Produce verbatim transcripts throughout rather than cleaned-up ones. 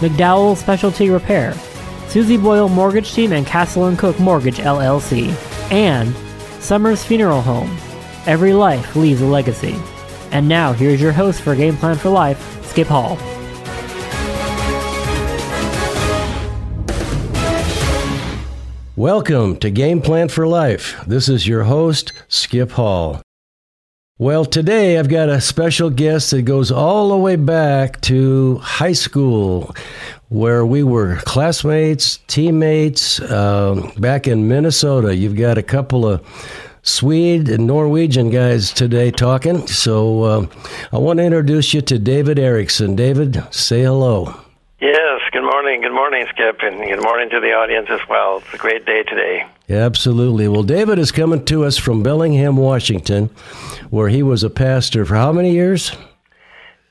McDowell Specialty Repair, Susie Boyle Mortgage Team and Castle and Cook Mortgage L L C, and Summer's Funeral Home. Every life leaves a legacy. And now, here's your host for Game Plan for Life, Skip Hall. Welcome to Game Plan for Life. This is your host, Skip Hall. Well, today I've got a special guest that goes all the way back to high school, where we were classmates, teammates, um, back in Minnesota. You've got a couple of Swede and Norwegian guys today talking. So um, I want to introduce you to David Erickson. David, say hello. Yes, good morning. Good morning, Skip, and good morning to the audience as well. It's a great day today. Absolutely. Well, David is coming to us from Bellingham, Washington, where he was a pastor for how many years?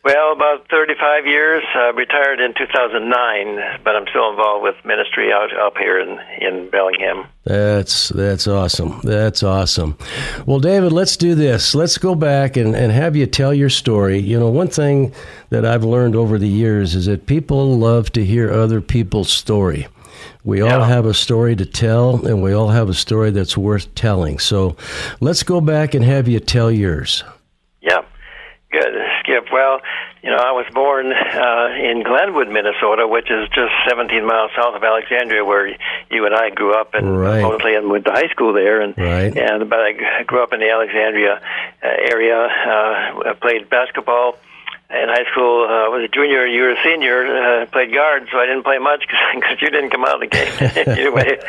Well, about thirty-five years. I retired in two thousand nine, but I'm still involved with ministry out up here in, in Bellingham. That's that's awesome. That's awesome. Well, David, let's do this. Let's go back and, and have you tell your story. You know, one thing that I've learned over the years is that people love to hear other people's story. We yeah. all have a story to tell, and we all have a story that's worth telling. So let's go back and have you tell yours. Yeah. Good, Skip. Well, you know, I was born uh, in Glenwood, Minnesota, which is just seventeen miles south of Alexandria, where you and I grew up, and right. mostly and went to high school there. And right. and but I grew up in the Alexandria area. Uh, I played basketball in high school. I uh, was a junior, you were a senior. Uh, played guard, so I didn't play much because you didn't come out of the game. Anyway,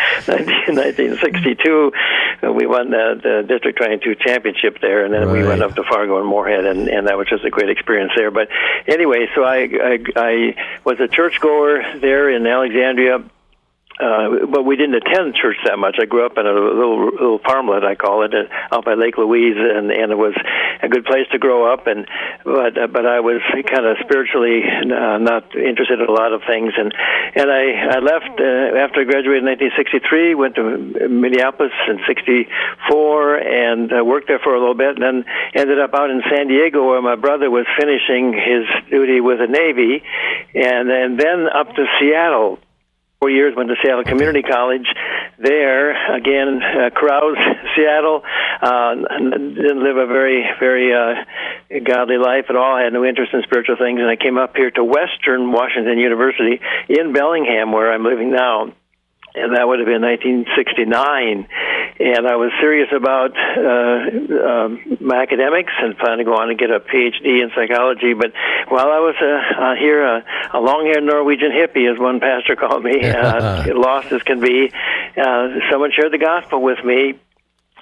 nineteen sixty-two, uh, we won the, the District twenty-two championship there, and then right. we went up to Fargo and Moorhead, and, and that was just a great experience there. But anyway, so I, I, I was a churchgoer there in Alexandria. Uh, but we didn't attend church that much. I grew up in a little, little farmlet, I call it, out by Lake Louise, and, and it was a good place to grow up. And but but I was kind of spiritually uh, not interested in a lot of things. And and I I left uh, after I graduated in nineteen sixty-three, went to Minneapolis in sixty-four, and uh, worked there for a little bit, and then ended up out in San Diego, where my brother was finishing his duty with the Navy, and and then up to Seattle. Four years, went to Seattle Community College. There, again, uh, Carouse, Seattle. Uh, didn't live a very, very uh, godly life at all. I had no interest in spiritual things. And I came up here to Western Washington University in Bellingham, where I'm living now. And that would have been nineteen sixty-nine. And I was serious about uh, um, my academics and planned to go on and get a P H D in psychology. But while I was uh, uh, here, uh, a long-haired Norwegian hippie, as one pastor called me, uh, lost as can be, uh, someone shared the gospel with me.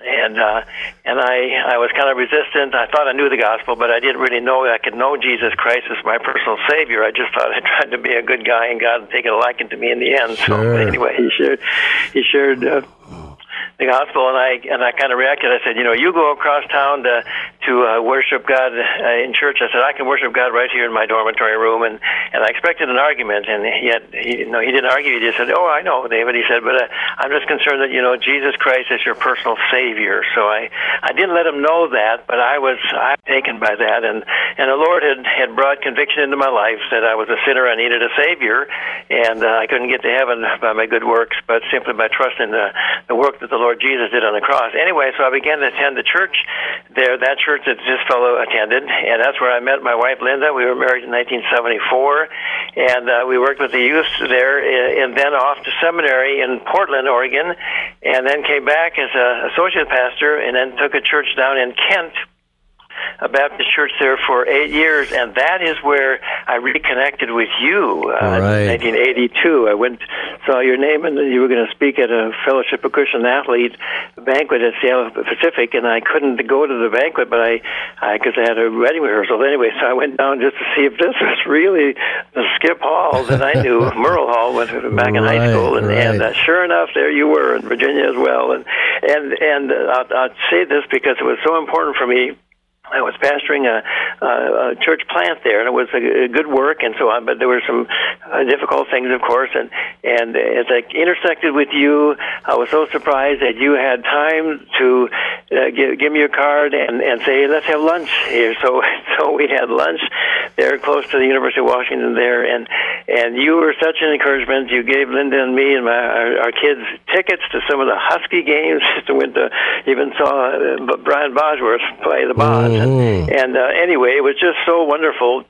And uh, and I, I was kind of resistant. I thought I knew the gospel, but I didn't really know I could know Jesus Christ as my personal Savior. I just thought I tried to be a good guy, and God had taken a liking to me in the end. Sure. So anyway, he shared, he shared uh, the gospel, and I and I kind of reacted. I said, you know, you go across town to to uh, worship God uh, in church. I said, I can worship God right here in my dormitory room, and, and I expected an argument, and yet he, no, he didn't argue. He just said, oh, I know, David. He said, but uh, I'm just concerned that, you know, Jesus Christ is your personal Savior. So I, I didn't let him know that, but I was I'm taken by that, and, and the Lord had, had brought conviction into my life that I was a sinner, I needed a Savior, and uh, I couldn't get to heaven by my good works, but simply by trusting the, the work that the Lord Jesus did on the cross. Anyway, so I began to attend the church there, that church that this fellow attended, and that's where I met my wife, Linda. We were married in nineteen seventy-four, and uh, we worked with the youth there, and then off to seminary in Portland, Oregon, and then came back as an associate pastor, and then took a church down in Kent, a Baptist church there for eight years, and that is where I reconnected with you uh, right. in nineteen eighty-two. I went saw your name, and you were going to speak at a Fellowship of Christian Athletes banquet at Seattle Pacific, and I couldn't go to the banquet, but I, because I, I had a wedding rehearsal anyway, so I went down just to see if this was really the Skip Hall that I knew, Merle Hall, went back in right, high school, and, right. and uh, sure enough, there you were in Virginia as well, and and and uh, I'll, I'll say this because it was so important for me. I was pastoring a, a, a church plant there, and it was a, a good work and so on, but there were some uh, difficult things, of course, and, and as I intersected with you, I was so surprised that you had time to uh, give, give me your card and, and say, let's have lunch here. So so we had lunch there close to the University of Washington there, and and you were such an encouragement. You gave Linda and me and my, our, our kids tickets to some of the Husky games. I went to, even saw uh, Brian Bosworth play the Bos. Mm. Mm-hmm. And uh, anyway, it was just so wonderful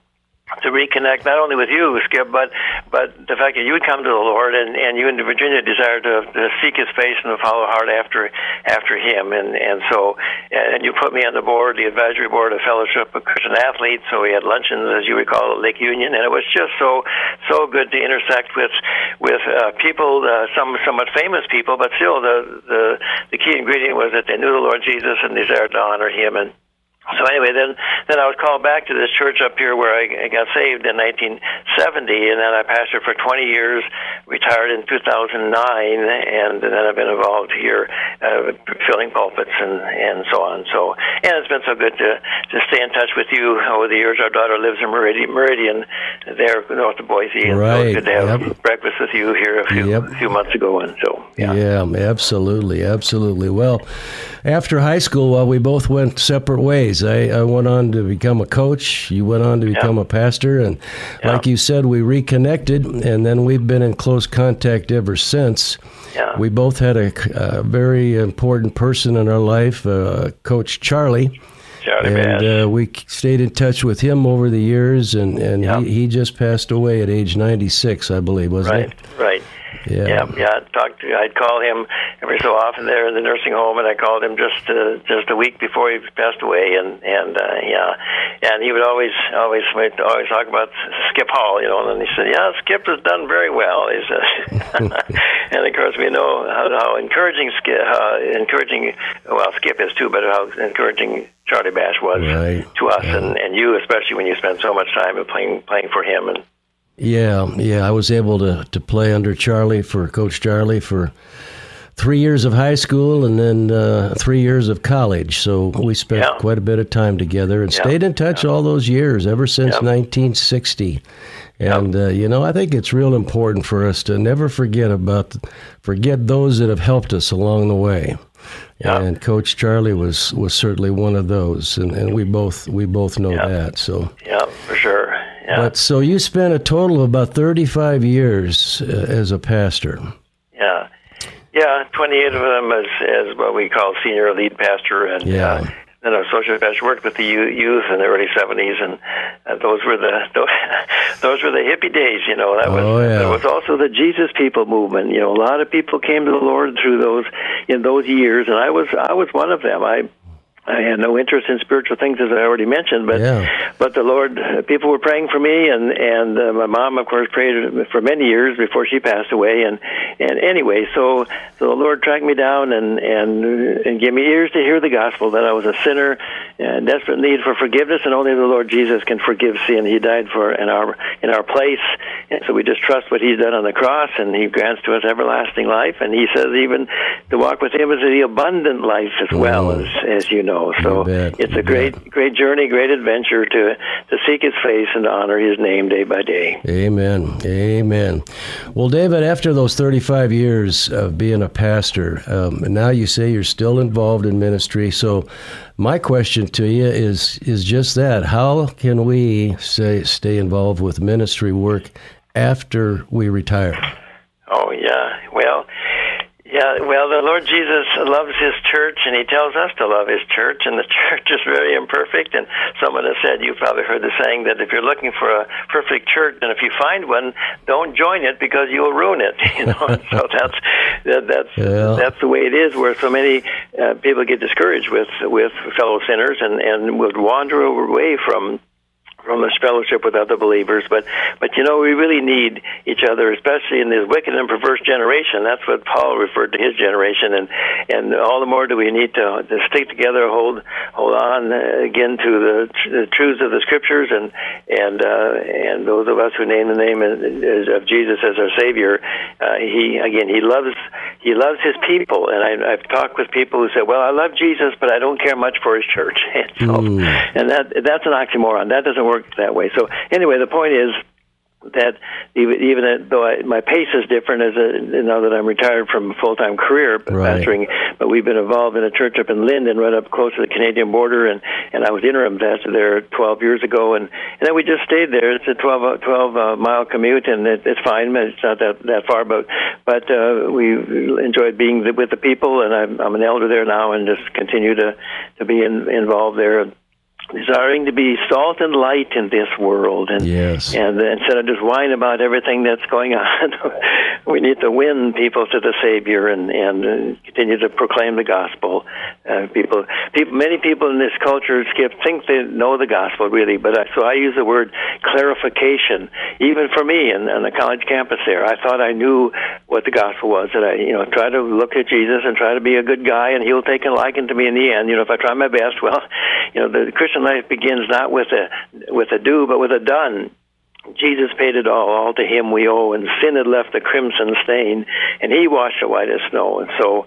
to reconnect not only with you, Skip, but but the fact that you would come to the Lord, and, and you in Virginia desired to, to seek His face and to follow hard after after Him, and and so and you put me on the board, the advisory board of Fellowship of Christian Athletes. So we had luncheons, as you recall, at Lake Union, and it was just so so good to intersect with with uh, people, uh, some somewhat famous people, but still the, the the key ingredient was that they knew the Lord Jesus and desired to honor Him. And so anyway, then then I was called back to this church up here where I, I got saved in nineteen seventy, and then I pastored for twenty years, retired in two thousand nine, and then I've been involved here uh, filling pulpits and, and so on. So, and it's been so good to, to stay in touch with you over the years. Our daughter lives in Meridian, Meridian there north of Boise, and right. so it's good to have yep. breakfast with you here a few, yep. a few months ago. And so, yeah. yeah, absolutely, absolutely. Well, after high school, well, we both went separate ways. I, I went on to become a coach. You went on to become yeah. a pastor. And yeah. like you said, we reconnected, and then we've been in close contact ever since. Yeah. We both had a, a very important person in our life, uh, Coach Charlie. Charlie and uh, we stayed in touch with him over the years, and, and yeah. he, he just passed away at age ninety-six, I believe, wasn't right. he? Right, right. Yeah, yeah. yeah I'd, talk to, I'd call him every so often there in the nursing home, and I called him just uh, just a week before he passed away, and and uh, yeah, and he would always always always talk about Skip Hall, you know, and then he said, "Yeah, Skip has done very well," he said, and of course we know how, how encouraging Skip, uh, encouraging well Skip is too, but how encouraging Charlie Bash was right. to us, yeah. and, and you especially when you spend so much time playing playing for him and. Yeah, yeah, I was able to, to play under Charlie for Coach Charlie for three years of high school and then uh, three years of college. So we spent yeah. quite a bit of time together and yeah. stayed in touch yeah. all those years, ever since yeah. nineteen sixty. And, yeah. uh, you know, I think it's real important for us to never forget about forget those that have helped us along the way. Yeah. And Coach Charlie was, was certainly one of those, and, and we both we both know yeah. that. So yeah, for sure. Yeah. But so you spent a total of about thirty-five years uh, as a pastor. Yeah, yeah, twenty-eight of them as, as what we call senior lead pastor, and yeah. uh, then a social pastor. Worked with the youth in the early seventies, and uh, those were the those, those were the hippie days. You know, that was oh, yeah. that was also the Jesus People movement. You know, a lot of people came to the Lord through those in those years, and I was I was one of them. I. I had no interest in spiritual things, as I already mentioned, but yeah. but the Lord, people were praying for me, and and uh, my mom, of course, prayed for many years before she passed away, and and anyway, so, so the Lord tracked me down and, and and gave me ears to hear the gospel that I was a sinner, and desperate need for forgiveness, and only the Lord Jesus can forgive sin. He died for in our in our place, and so we just trust what He's done on the cross, and He grants to us everlasting life, and He says even to walk with Him is the abundant life as well wow. as as you know. So it's a great, great journey, great adventure to to seek His face and to honor His name day by day. Amen. Amen. Well, David, after those thirty-five years of being a pastor, um, and now you say you're still involved in ministry. So my question to you is is just that. How can we say, stay involved with ministry work after we retire? Oh, yeah. Well... Yeah, well, the Lord Jesus loves His church, and He tells us to love His church, and the church is very imperfect. And someone has said, you've probably heard the saying, that if you're looking for a perfect church, and if you find one, don't join it because you'll ruin it. You know, so that's That, that's yeah. that's the way it is. Where so many uh, people get discouraged with with fellow sinners, and and would wander away from. from this fellowship with other believers, but but you know, we really need each other, especially in this wicked and perverse generation. That's what Paul referred to his generation, and and all the more do we need to, to stick together, hold hold on uh, again to the, tr- the truths of the Scriptures, and and uh, and those of us who name the name of Jesus as our Savior. Uh, he again, he loves he loves his people, and I, I've talked with people who say, "Well, I love Jesus, but I don't care much for his church," and, so, and that that's an oxymoron. That doesn't work that way. So anyway, the point is that even, even though I, my pace is different as a, now that I'm retired from a full-time career right. pastoring, but we've been involved in a church up in Linden, right up close to the Canadian border, and, and I was interim pastor there twelve years ago, and, and then we just stayed there. It's a twelve-mile commute, and it, it's fine, but it's not that, that far, but but uh, we enjoyed being with the people, and I'm, I'm an elder there now and just continue to, to be in, involved there. Desiring to be salt and light in this world, and yes. and instead of just whine about everything that's going on, we need to win people to the Savior and and continue to proclaim the gospel. Uh, people, people, many people in this culture, Skip, think they know the gospel really, but I, so I use the word clarification. Even for me, in, on the college campus there, I thought I knew what the gospel was. That I, you know, try to look at Jesus and try to be a good guy, and He'll take a liking to me in the end. You know, if I try my best, well, you know, the Christian life begins not with a with a do, but with a done. Jesus paid it all. All to Him we owe, and sin had left a crimson stain, and He washed it white as snow. And so,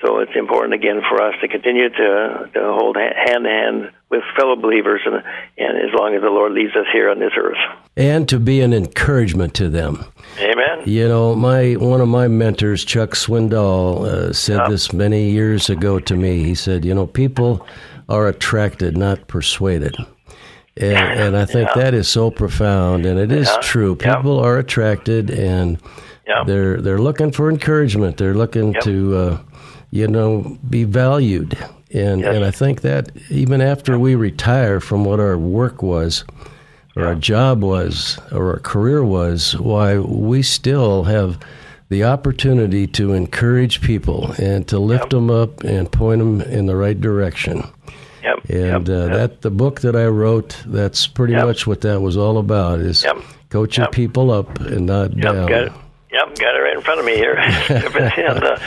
so it's important again for us to continue to to hold hand to hand with fellow believers, and and as long as the Lord leaves us here on this earth, and to be an encouragement to them. Amen. You know, my one of my mentors, Chuck Swindoll, uh, said oh. this many years ago to me. He said, "You know, people are attracted, not persuaded." And, and I think yeah. that is so profound, and it is yeah. true. People yeah. are attracted, and yeah. they're they're looking for encouragement. They're looking yep. to, uh, you know, be valued. And yes. and I think that even after yeah. we retire from what our work was, or yeah. our job was, or our career was, why we still have the opportunity to encourage people and to lift yep. them up and point them in the right direction. Yep. And yep. Uh, that the book that I wrote, that's pretty yep. much what that was all about, is yep. coaching yep. people up and not yep. down. Got it. Yep, got it right in front of me here. uh,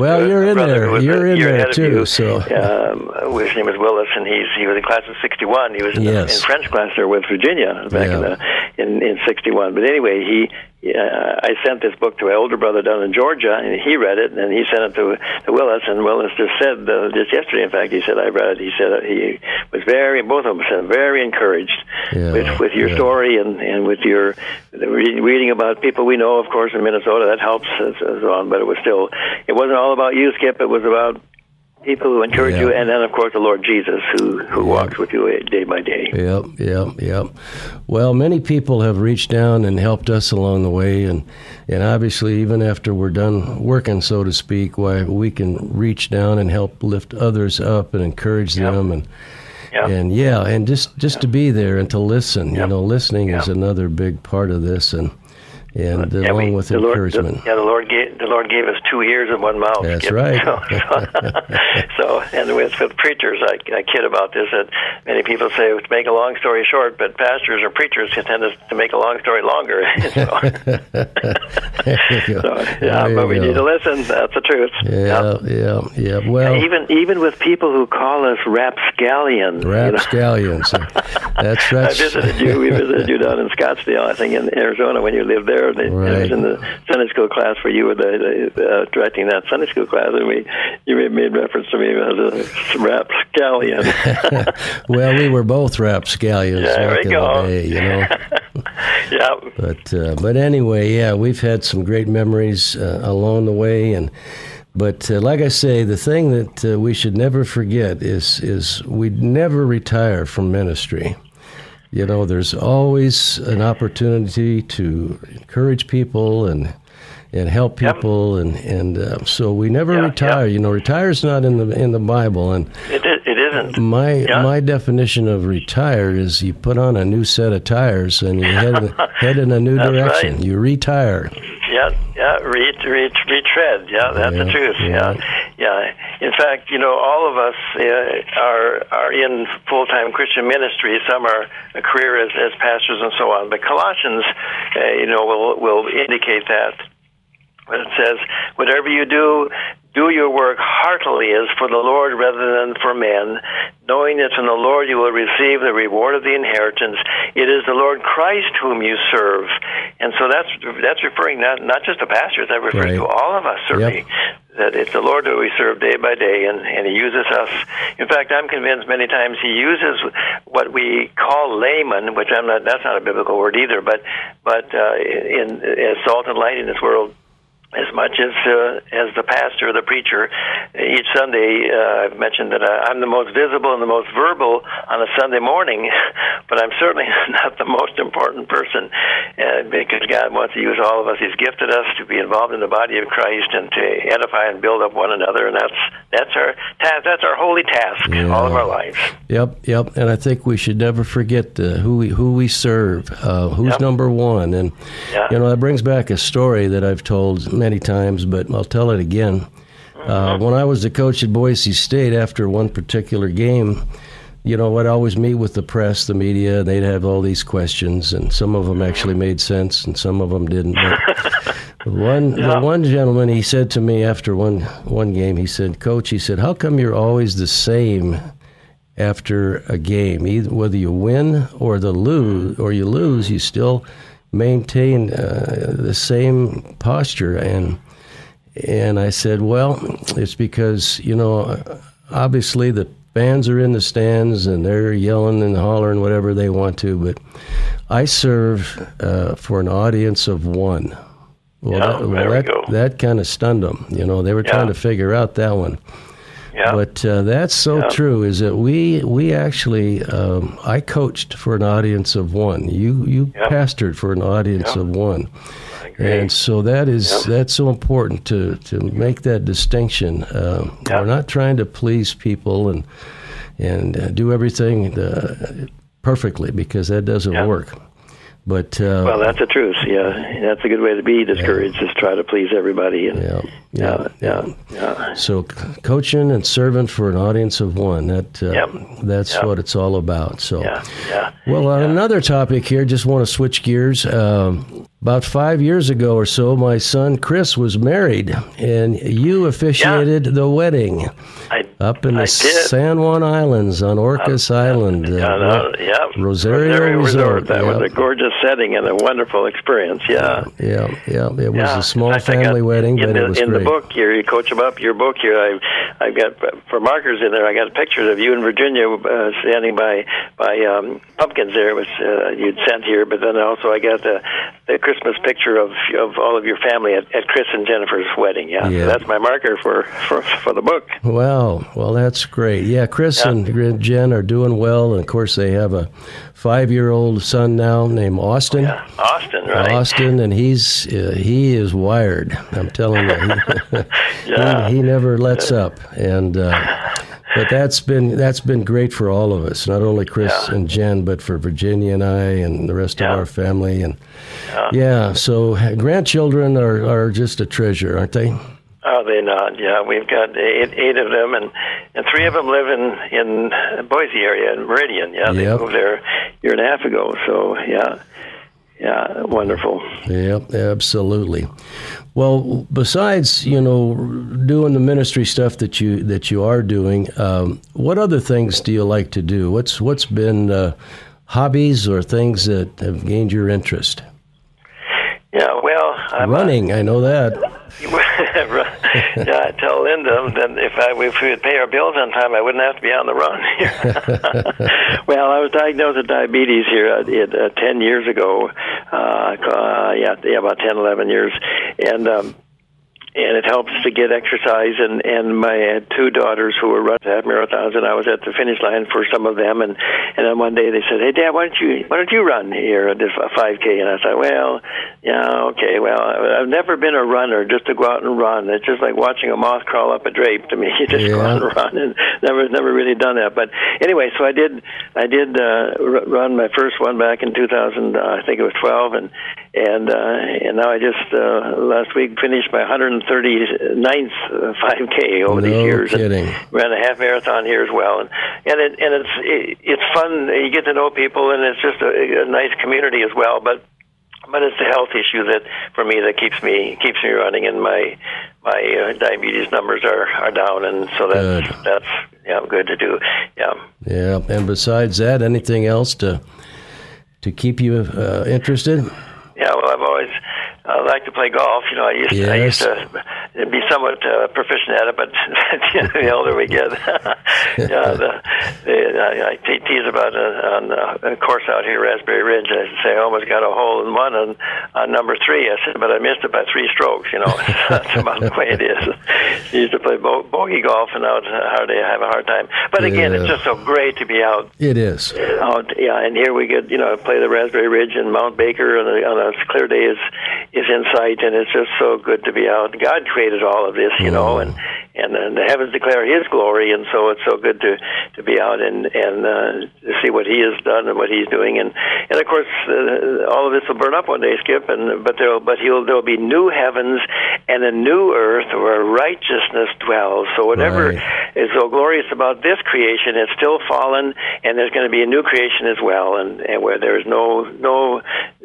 well, you're in there. You're in there, too. So. Um, his name was Willis, and he's he was in class of sixty-one. He was in, yes. the, in French class there with Virginia back yeah. in, the, in in sixty-one. But anyway, he... Uh, I sent this book to my older brother down in Georgia, and he read it, and he sent it to, to Willis, and Willis just said, uh, just yesterday, in fact, he said, I read it, he said, uh, he was very, both of them said, very encouraged yeah, with, with your yeah. story and, and with your re- reading about people we know, of course, in Minnesota, that helps, and so on, but it was still, it wasn't all about you, Skip, it was about people who encourage yep. you, and then, of course, the Lord Jesus, who, who yep. walks with you day by day. Yep, yep, yep. Well, many people have reached down and helped us along the way, and, and obviously, even after we're done working, so to speak, why we can reach down and help lift others up and encourage yep. them, and yep. and yeah, and just, just yep. to be there and to listen. Yep. You know, listening yep. is another big part of this, and And uh, yeah, along we, with the encouragement. Lord, the, yeah, the Lord, gave, the Lord gave us two ears and one mouth. That's right. So, so, so and with, with preachers, I, I kid about this, that many people say, to make a long story short, but pastors or preachers tend to make a long story longer. So, so yeah, but we go. need to listen. That's the truth. Yeah, yeah, yeah. yeah. Well, and even even with people who call us rapscallions. Rapscallions. You know? That's right. I visited you. We visited you down in Scottsdale, I think, in Arizona when you lived there. They, right. I was in the Sunday school class where you were the, the, uh, directing that Sunday school class, and we you made reference to me as a rapscallion. Well, we were both rapscallions yeah, back in go. the day, you know. yeah. But uh, but anyway, yeah, we've had some great memories uh, along the way, and but uh, like I say, the thing that uh, we should never forget is is we never retire from ministry. You know, there's always an opportunity to encourage people and and help people, yep. and and uh, so we never yeah, retire. Yep. You know, retire is not in the in the Bible, and it, is, it isn't. My yeah. my definition of retire is you put on a new set of tires and you head head in a new That's direction. Right. You retire. Yeah. yeah. Yeah, reach, reach, retread. Yeah, that's yeah, the truth. Yeah. yeah, yeah. In fact, you know, all of us uh, are are in full-time Christian ministry. Some are a career as, as pastors and so on. But Colossians, uh, you know, will will indicate that. When it says, "Whatever you do, do your work heartily as for the Lord rather than for men, knowing that from the Lord you will receive the reward of the inheritance. It is the Lord Christ whom you serve." And so that's that's referring not, not just to pastors, that refers right. to all of us, certainly. Yep. That it's the Lord who we serve day by day, and, and He uses us. In fact, I'm convinced many times He uses what we call laymen, which I'm not. That's not a biblical word either, but but uh, in as salt and light in this world, as much as uh, as the pastor or the preacher. Each Sunday, uh, I've mentioned that I'm the most visible and the most verbal on a Sunday morning, but I'm certainly not the most important person, uh, because God wants to use all of us. He's gifted us to be involved in the body of Christ and to edify and build up one another, and that's that's our task. That's our holy task, yeah. all of our lives. Yep, yep. And I think we should never forget uh, who we, who we serve, uh, who's yep. number one, and yeah. you know, that brings back a story that I've told many times, but I'll tell it again. Uh, when I was the coach at Boise State, after one particular game, you know, I'd always meet with the press, the media, and they'd have all these questions, and some of them actually made sense, and some of them didn't. But one, yeah. the one gentleman, he said to me after one, one game, he said, "Coach," he said, "how come you're always the same after a game? Either, whether you win or the lose, or you lose, you still maintain uh, the same posture." And and I said, well, it's because, you know, obviously the fans are in the stands and they're yelling and hollering whatever they want to, but I serve uh, for an audience of one. Well, yeah, that, well, that, we that kind of stunned them. You know, they were yeah. trying to figure out that one. Yeah. But uh, that's so yeah. true, is that we we actually, um, I coached for an audience of one. You you yeah. pastored for an audience yeah. of one. And so that is yeah. that's so important to, to make that distinction. Uh, yeah. We're not trying to please people and, and uh, do everything uh, perfectly, because that doesn't yeah. work. But uh, well, that's the truth. Yeah, that's a good way to be discouraged. Yeah. Is try to please everybody. And, yeah, yeah, yeah, yeah. yeah. So, c- coaching and serving for an audience of one—that uh, yep. that's yep. what it's all about. So, yeah, yeah. Well, yeah. on another topic here, just want to switch gears. Um, about five years ago or so, my son Chris was married, and you officiated yeah. the wedding. I up in the I San Juan Islands on Orcas um, Island. Yeah, uh, no, yeah. Rosario, Rosario Resort. Resort. That yeah. was a gorgeous setting and a wonderful experience. Yeah, yeah, yeah. It was yeah. a small fact, family got, wedding, but the, it was in great. In the book here, you coach about your book here. I, I've got for markers in there. I got pictures of you in Virginia uh, standing by by um, pumpkins there, which uh, you'd sent here. But then also I got the, the Christmas picture of of all of your family at, at Chris and Jennifer's wedding. Yeah, yeah. So that's my marker for, for, for the book. Wow, well, that's great. Yeah, Chris yeah. and Jen are doing well, and of course they have a five-year-old son now named Austin. Yeah. Austin, right? Austin, and he's uh, he is wired. I'm telling you, he, yeah. he, he never lets yeah. up. And uh, but that's been that's been great for all of us, not only Chris yeah. and Jen, but for Virginia and I and the rest yeah. of our family. And yeah, yeah so grandchildren are, are just a treasure, aren't they? Are they not? Yeah, we've got eight, eight of them, and, and three of them live in, in Boise area, in Meridian. Yeah, they yep. moved there a year and a half ago. So, yeah, yeah, wonderful. Yep, absolutely. Well, besides, you know, doing the ministry stuff that you that you are doing, um, what other things do you like to do? What's What's been uh, hobbies or things that have gained your interest? Yeah, well, I'm running. A, I know that. yeah, I tell Linda that if I if we would pay our bills on time, I wouldn't have to be on the run here. Well, I was diagnosed with diabetes here uh, it, uh, ten years ago. Uh, uh, yeah, yeah, about ten, eleven years, and. Um, And it helps to get exercise. And, and my two daughters who were running half marathons, and I was at the finish line for some of them. And, and then one day they said, "Hey, Dad, why don't you why don't you run here at this five K?" And I thought, well, yeah, okay, well, I've never been a runner. Just to go out and run, it's just like watching a moth crawl up a drape to me. You just yeah. go out and run, and never never really done that. But anyway, so I did I did uh, run my first one back in two thousand, uh, I think it was twelve, and. And uh, and now I just uh, last week finished my one hundred thirty-ninth five K over no the years. Kidding. And ran a half marathon here as well, and and it, and it's it, it's fun. You get to know people, and it's just a, a nice community as well. But but it's a health issue that for me that keeps me keeps me running, and my my uh, diabetes numbers are, are down, and so that's good. that's yeah good to do. Yeah. Yeah. And besides that, anything else to to keep you uh, interested? Yeah, well, I've always uh, liked to play golf. You know, I used, yes. I used to be somewhat uh, proficient at it, but the older we get, you know, the, the, I tease about on a course out here, Raspberry Ridge. I say I almost got a hole in one on, on number three. I said, but I missed it by three strokes. You know, that's about the way it is. I used to play bo- bogey golf, and now it's hard, I have a hard time. But again, yeah. It's just so great to be out. It is. Out, yeah, and here we get, you know, play the Raspberry Ridge and Mount Baker on a, on a It's clear day is is in sight, and it's just so good to be out. God created all of this, you know, and, and and the heavens declare His glory, and so it's so good to, to be out and and uh, see what He has done and what He's doing, and and of course uh, all of this will burn up one day, Skip, and but there'll but he'll there'll be new heavens and a new earth where righteousness dwells. So whatever right. is so glorious about this creation, it's still fallen, and there's going to be a new creation as well, and, and where there is no no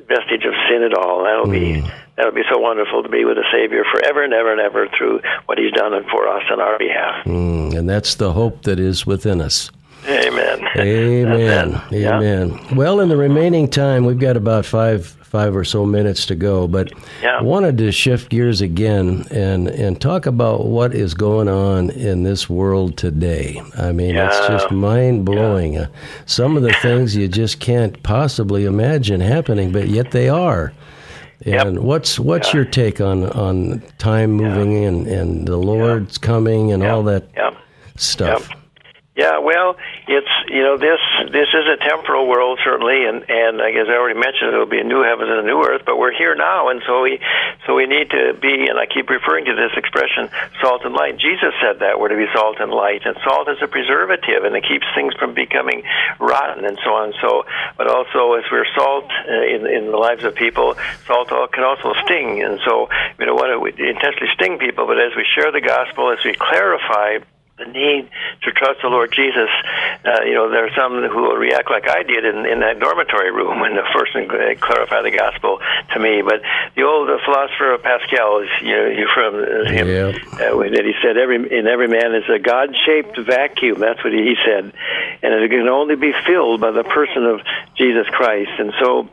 vestige of sin at all. That'll mm. be that'll be so wonderful to be with the Savior forever and ever and ever through what He's done for us on our behalf. Mm. And that's the hope that is within us. Amen. Amen. Amen. Yeah. Well, in the remaining time, we've got about five five or so minutes to go, but yeah. I wanted to shift gears again and, and talk about what is going on in this world today. I mean, yeah. it's just mind-blowing. Yeah. Uh, some of the things you just can't possibly imagine happening, but yet they are. And yep. what's what's yeah. your take on, on time moving yeah. and, and the Lord's yeah. coming and yeah. all that yeah. stuff? Yep. Yeah, well, it's, you know, this this is a temporal world, certainly, and, and I guess I already mentioned there'll be a new heavens and a new earth, but we're here now, and so we so we need to be, and I keep referring to this expression, salt and light. Jesus said that we're to be salt and light, and salt is a preservative, and it keeps things from becoming rotten and so on. So, but also, as we're salt in, in the lives of people, salt can also sting, and so we don't want to intentionally sting people, but as we share the gospel, as we clarify the need to trust the Lord Jesus. Uh, you know, there are some who will react like I did in, in that dormitory room when the first and clarified the gospel to me. But the old uh, philosopher Pascal, you know, you're from uh, him, yeah. uh, that he said, "Every in every man is a God-shaped vacuum." That's what he said, and it can only be filled by the person of Jesus Christ. And so.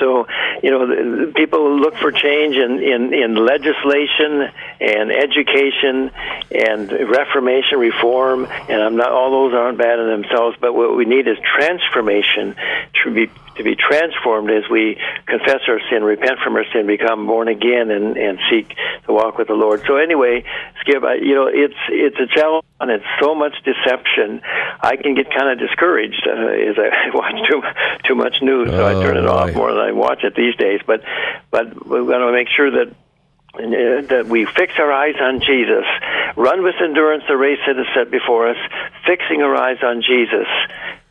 So, you know, people look for change in, in, in legislation and education and reformation, reform, and I'm not all those aren't bad in themselves, but what we need is transformation to be to be transformed as we confess our sin, repent from our sin, become born again, and, and seek to walk with the Lord. So anyway, Skip, I, you know, it's it's a challenge, and it's so much deception. I can get kind of discouraged uh, as I watch too too much news, so I turn it oh, off more than I watch it these days. But but we want to make sure that. that we fix our eyes on Jesus, run with endurance the race that is set before us, fixing our eyes on Jesus.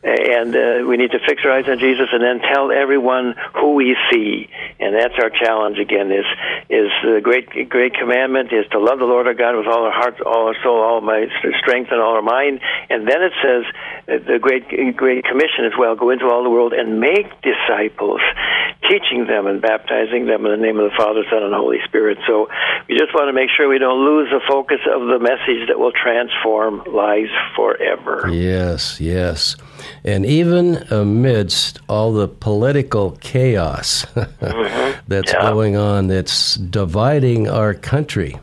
And uh, we need to fix our eyes on Jesus and then tell everyone who we see. And that's our challenge again, is is the great great commandment is to love the Lord our God with all our heart, all our soul, all my strength, and all our mind. And then it says, the great great commission as well, go into all the world and make disciples, teaching them and baptizing them in the name of the Father, Son, and Holy Spirit. So we just want to make sure we don't lose the focus of the message that will transform lives forever. Yes, yes. And even amidst all the political chaos mm-hmm. that's yeah. going on, that's dividing our country.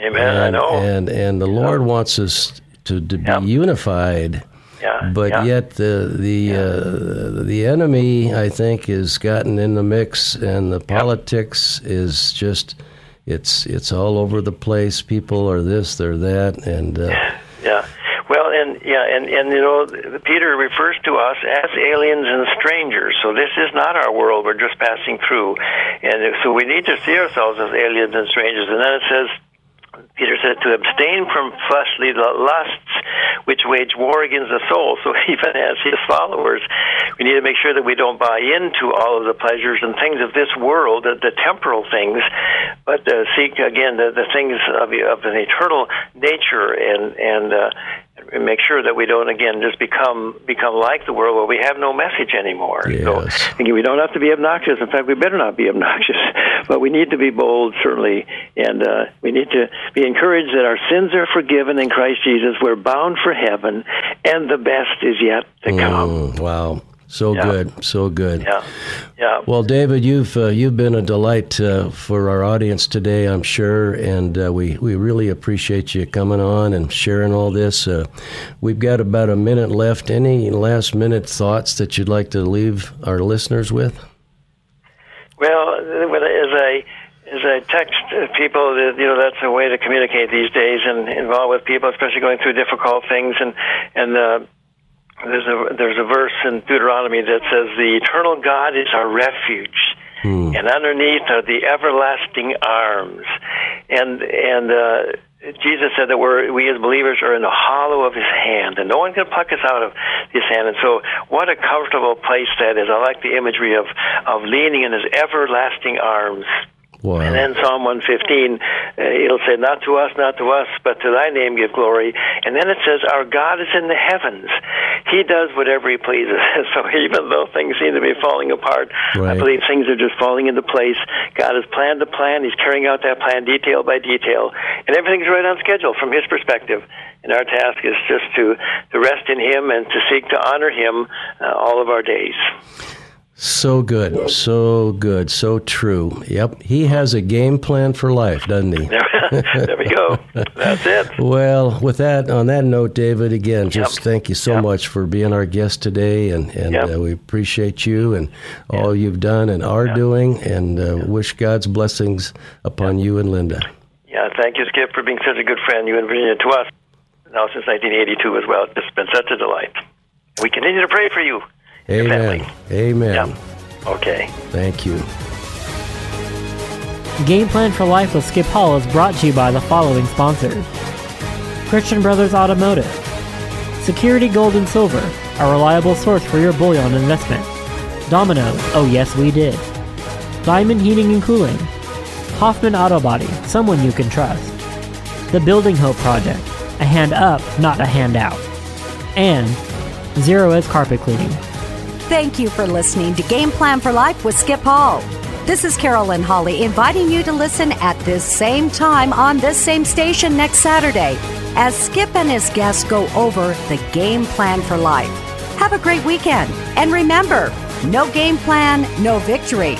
Amen, and, I know. And, and the yeah. Lord wants us to, to yeah. be unified. Yeah, but yeah. yet the the yeah. uh, the enemy, I think, has gotten in the mix, and the politics yeah. is just it's it's all over the place. People are this, they're that, and uh, yeah. Well, and yeah, and, and you know, Peter refers to us as aliens and strangers. So this is not our world; we're just passing through, and so we need to see ourselves as aliens and strangers. And then it says, Peter said to abstain from fleshly lusts, which wage war against the soul. So even as his followers, we need to make sure that we don't buy into all of the pleasures and things of this world, the, the temporal things, but uh, seek, again, the, the things of, of an eternal nature and, and uh, and make sure that we don't, again, just become become like the world where we have no message anymore. Yes. So again, we don't have to be obnoxious. In fact, we better not be obnoxious. But we need to be bold, certainly, and uh, we need to be encouraged that our sins are forgiven in Christ Jesus. We're bound for heaven, and the best is yet to come. Mm, wow. So yeah. good, so good. Yeah, yeah. Well, David, you've uh, you've been a delight uh, for our audience today, I'm sure, and uh, we we really appreciate you coming on and sharing all this. Uh, we've got about a minute left. Any last minute thoughts that you'd like to leave our listeners with? Well, as I as I text people, you know, that's a way to communicate these days and involve with people, especially going through difficult things and and. Uh, There's a there's a verse in Deuteronomy that says the eternal God is our refuge, mm. and underneath are the everlasting arms, and and uh, Jesus said that we're, we as believers are in the hollow of His hand, and no one can pluck us out of His hand. And so, what a comfortable place that is! I like the imagery of of leaning in His everlasting arms. Wow. And then Psalm one fifteen, uh, it'll say, not to us, not to us, but to thy name give glory. And then it says, our God is in the heavens. He does whatever he pleases. So even though things seem to be falling apart, right. I believe things are just falling into place. God has planned a plan. He's carrying out that plan detail by detail. And everything's right on schedule from his perspective. And our task is just to, to rest in him and to seek to honor him uh, all of our days. So good, so good, so true. Yep, he has a game plan for life, doesn't he? There we go. That's it. Well, with that, on that note, David, again, just yep. thank you so yep. much for being our guest today, and, and yep. uh, we appreciate you and yep. all you've done and are yep. doing, and uh, yep. wish God's blessings upon yep. you and Linda. Yeah, thank you, Skip, for being such a good friend, you and Virginia, to us, now since nineteen eighty-two as well. It's been such a delight. We continue to pray for you. Amen. Amen. Yep. Okay. Thank you. Game Plan for Life with Skip Hall is brought to you by the following sponsors: Christian Brothers Automotive, Security Gold and Silver, a reliable source for your bullion investment; Domino, oh yes we did; Diamond Heating and Cooling; Hoffman Auto Body, someone you can trust; The Building Hope Project, a hand up, not a hand out; and Zero Edge Carpet Cleaning. Thank you for listening to Game Plan for Life with Skip Hall. This is Carolyn Holly inviting you to listen at this same time on this same station next Saturday as Skip and his guests go over the Game Plan for Life. Have a great weekend. And remember, no game plan, no victory.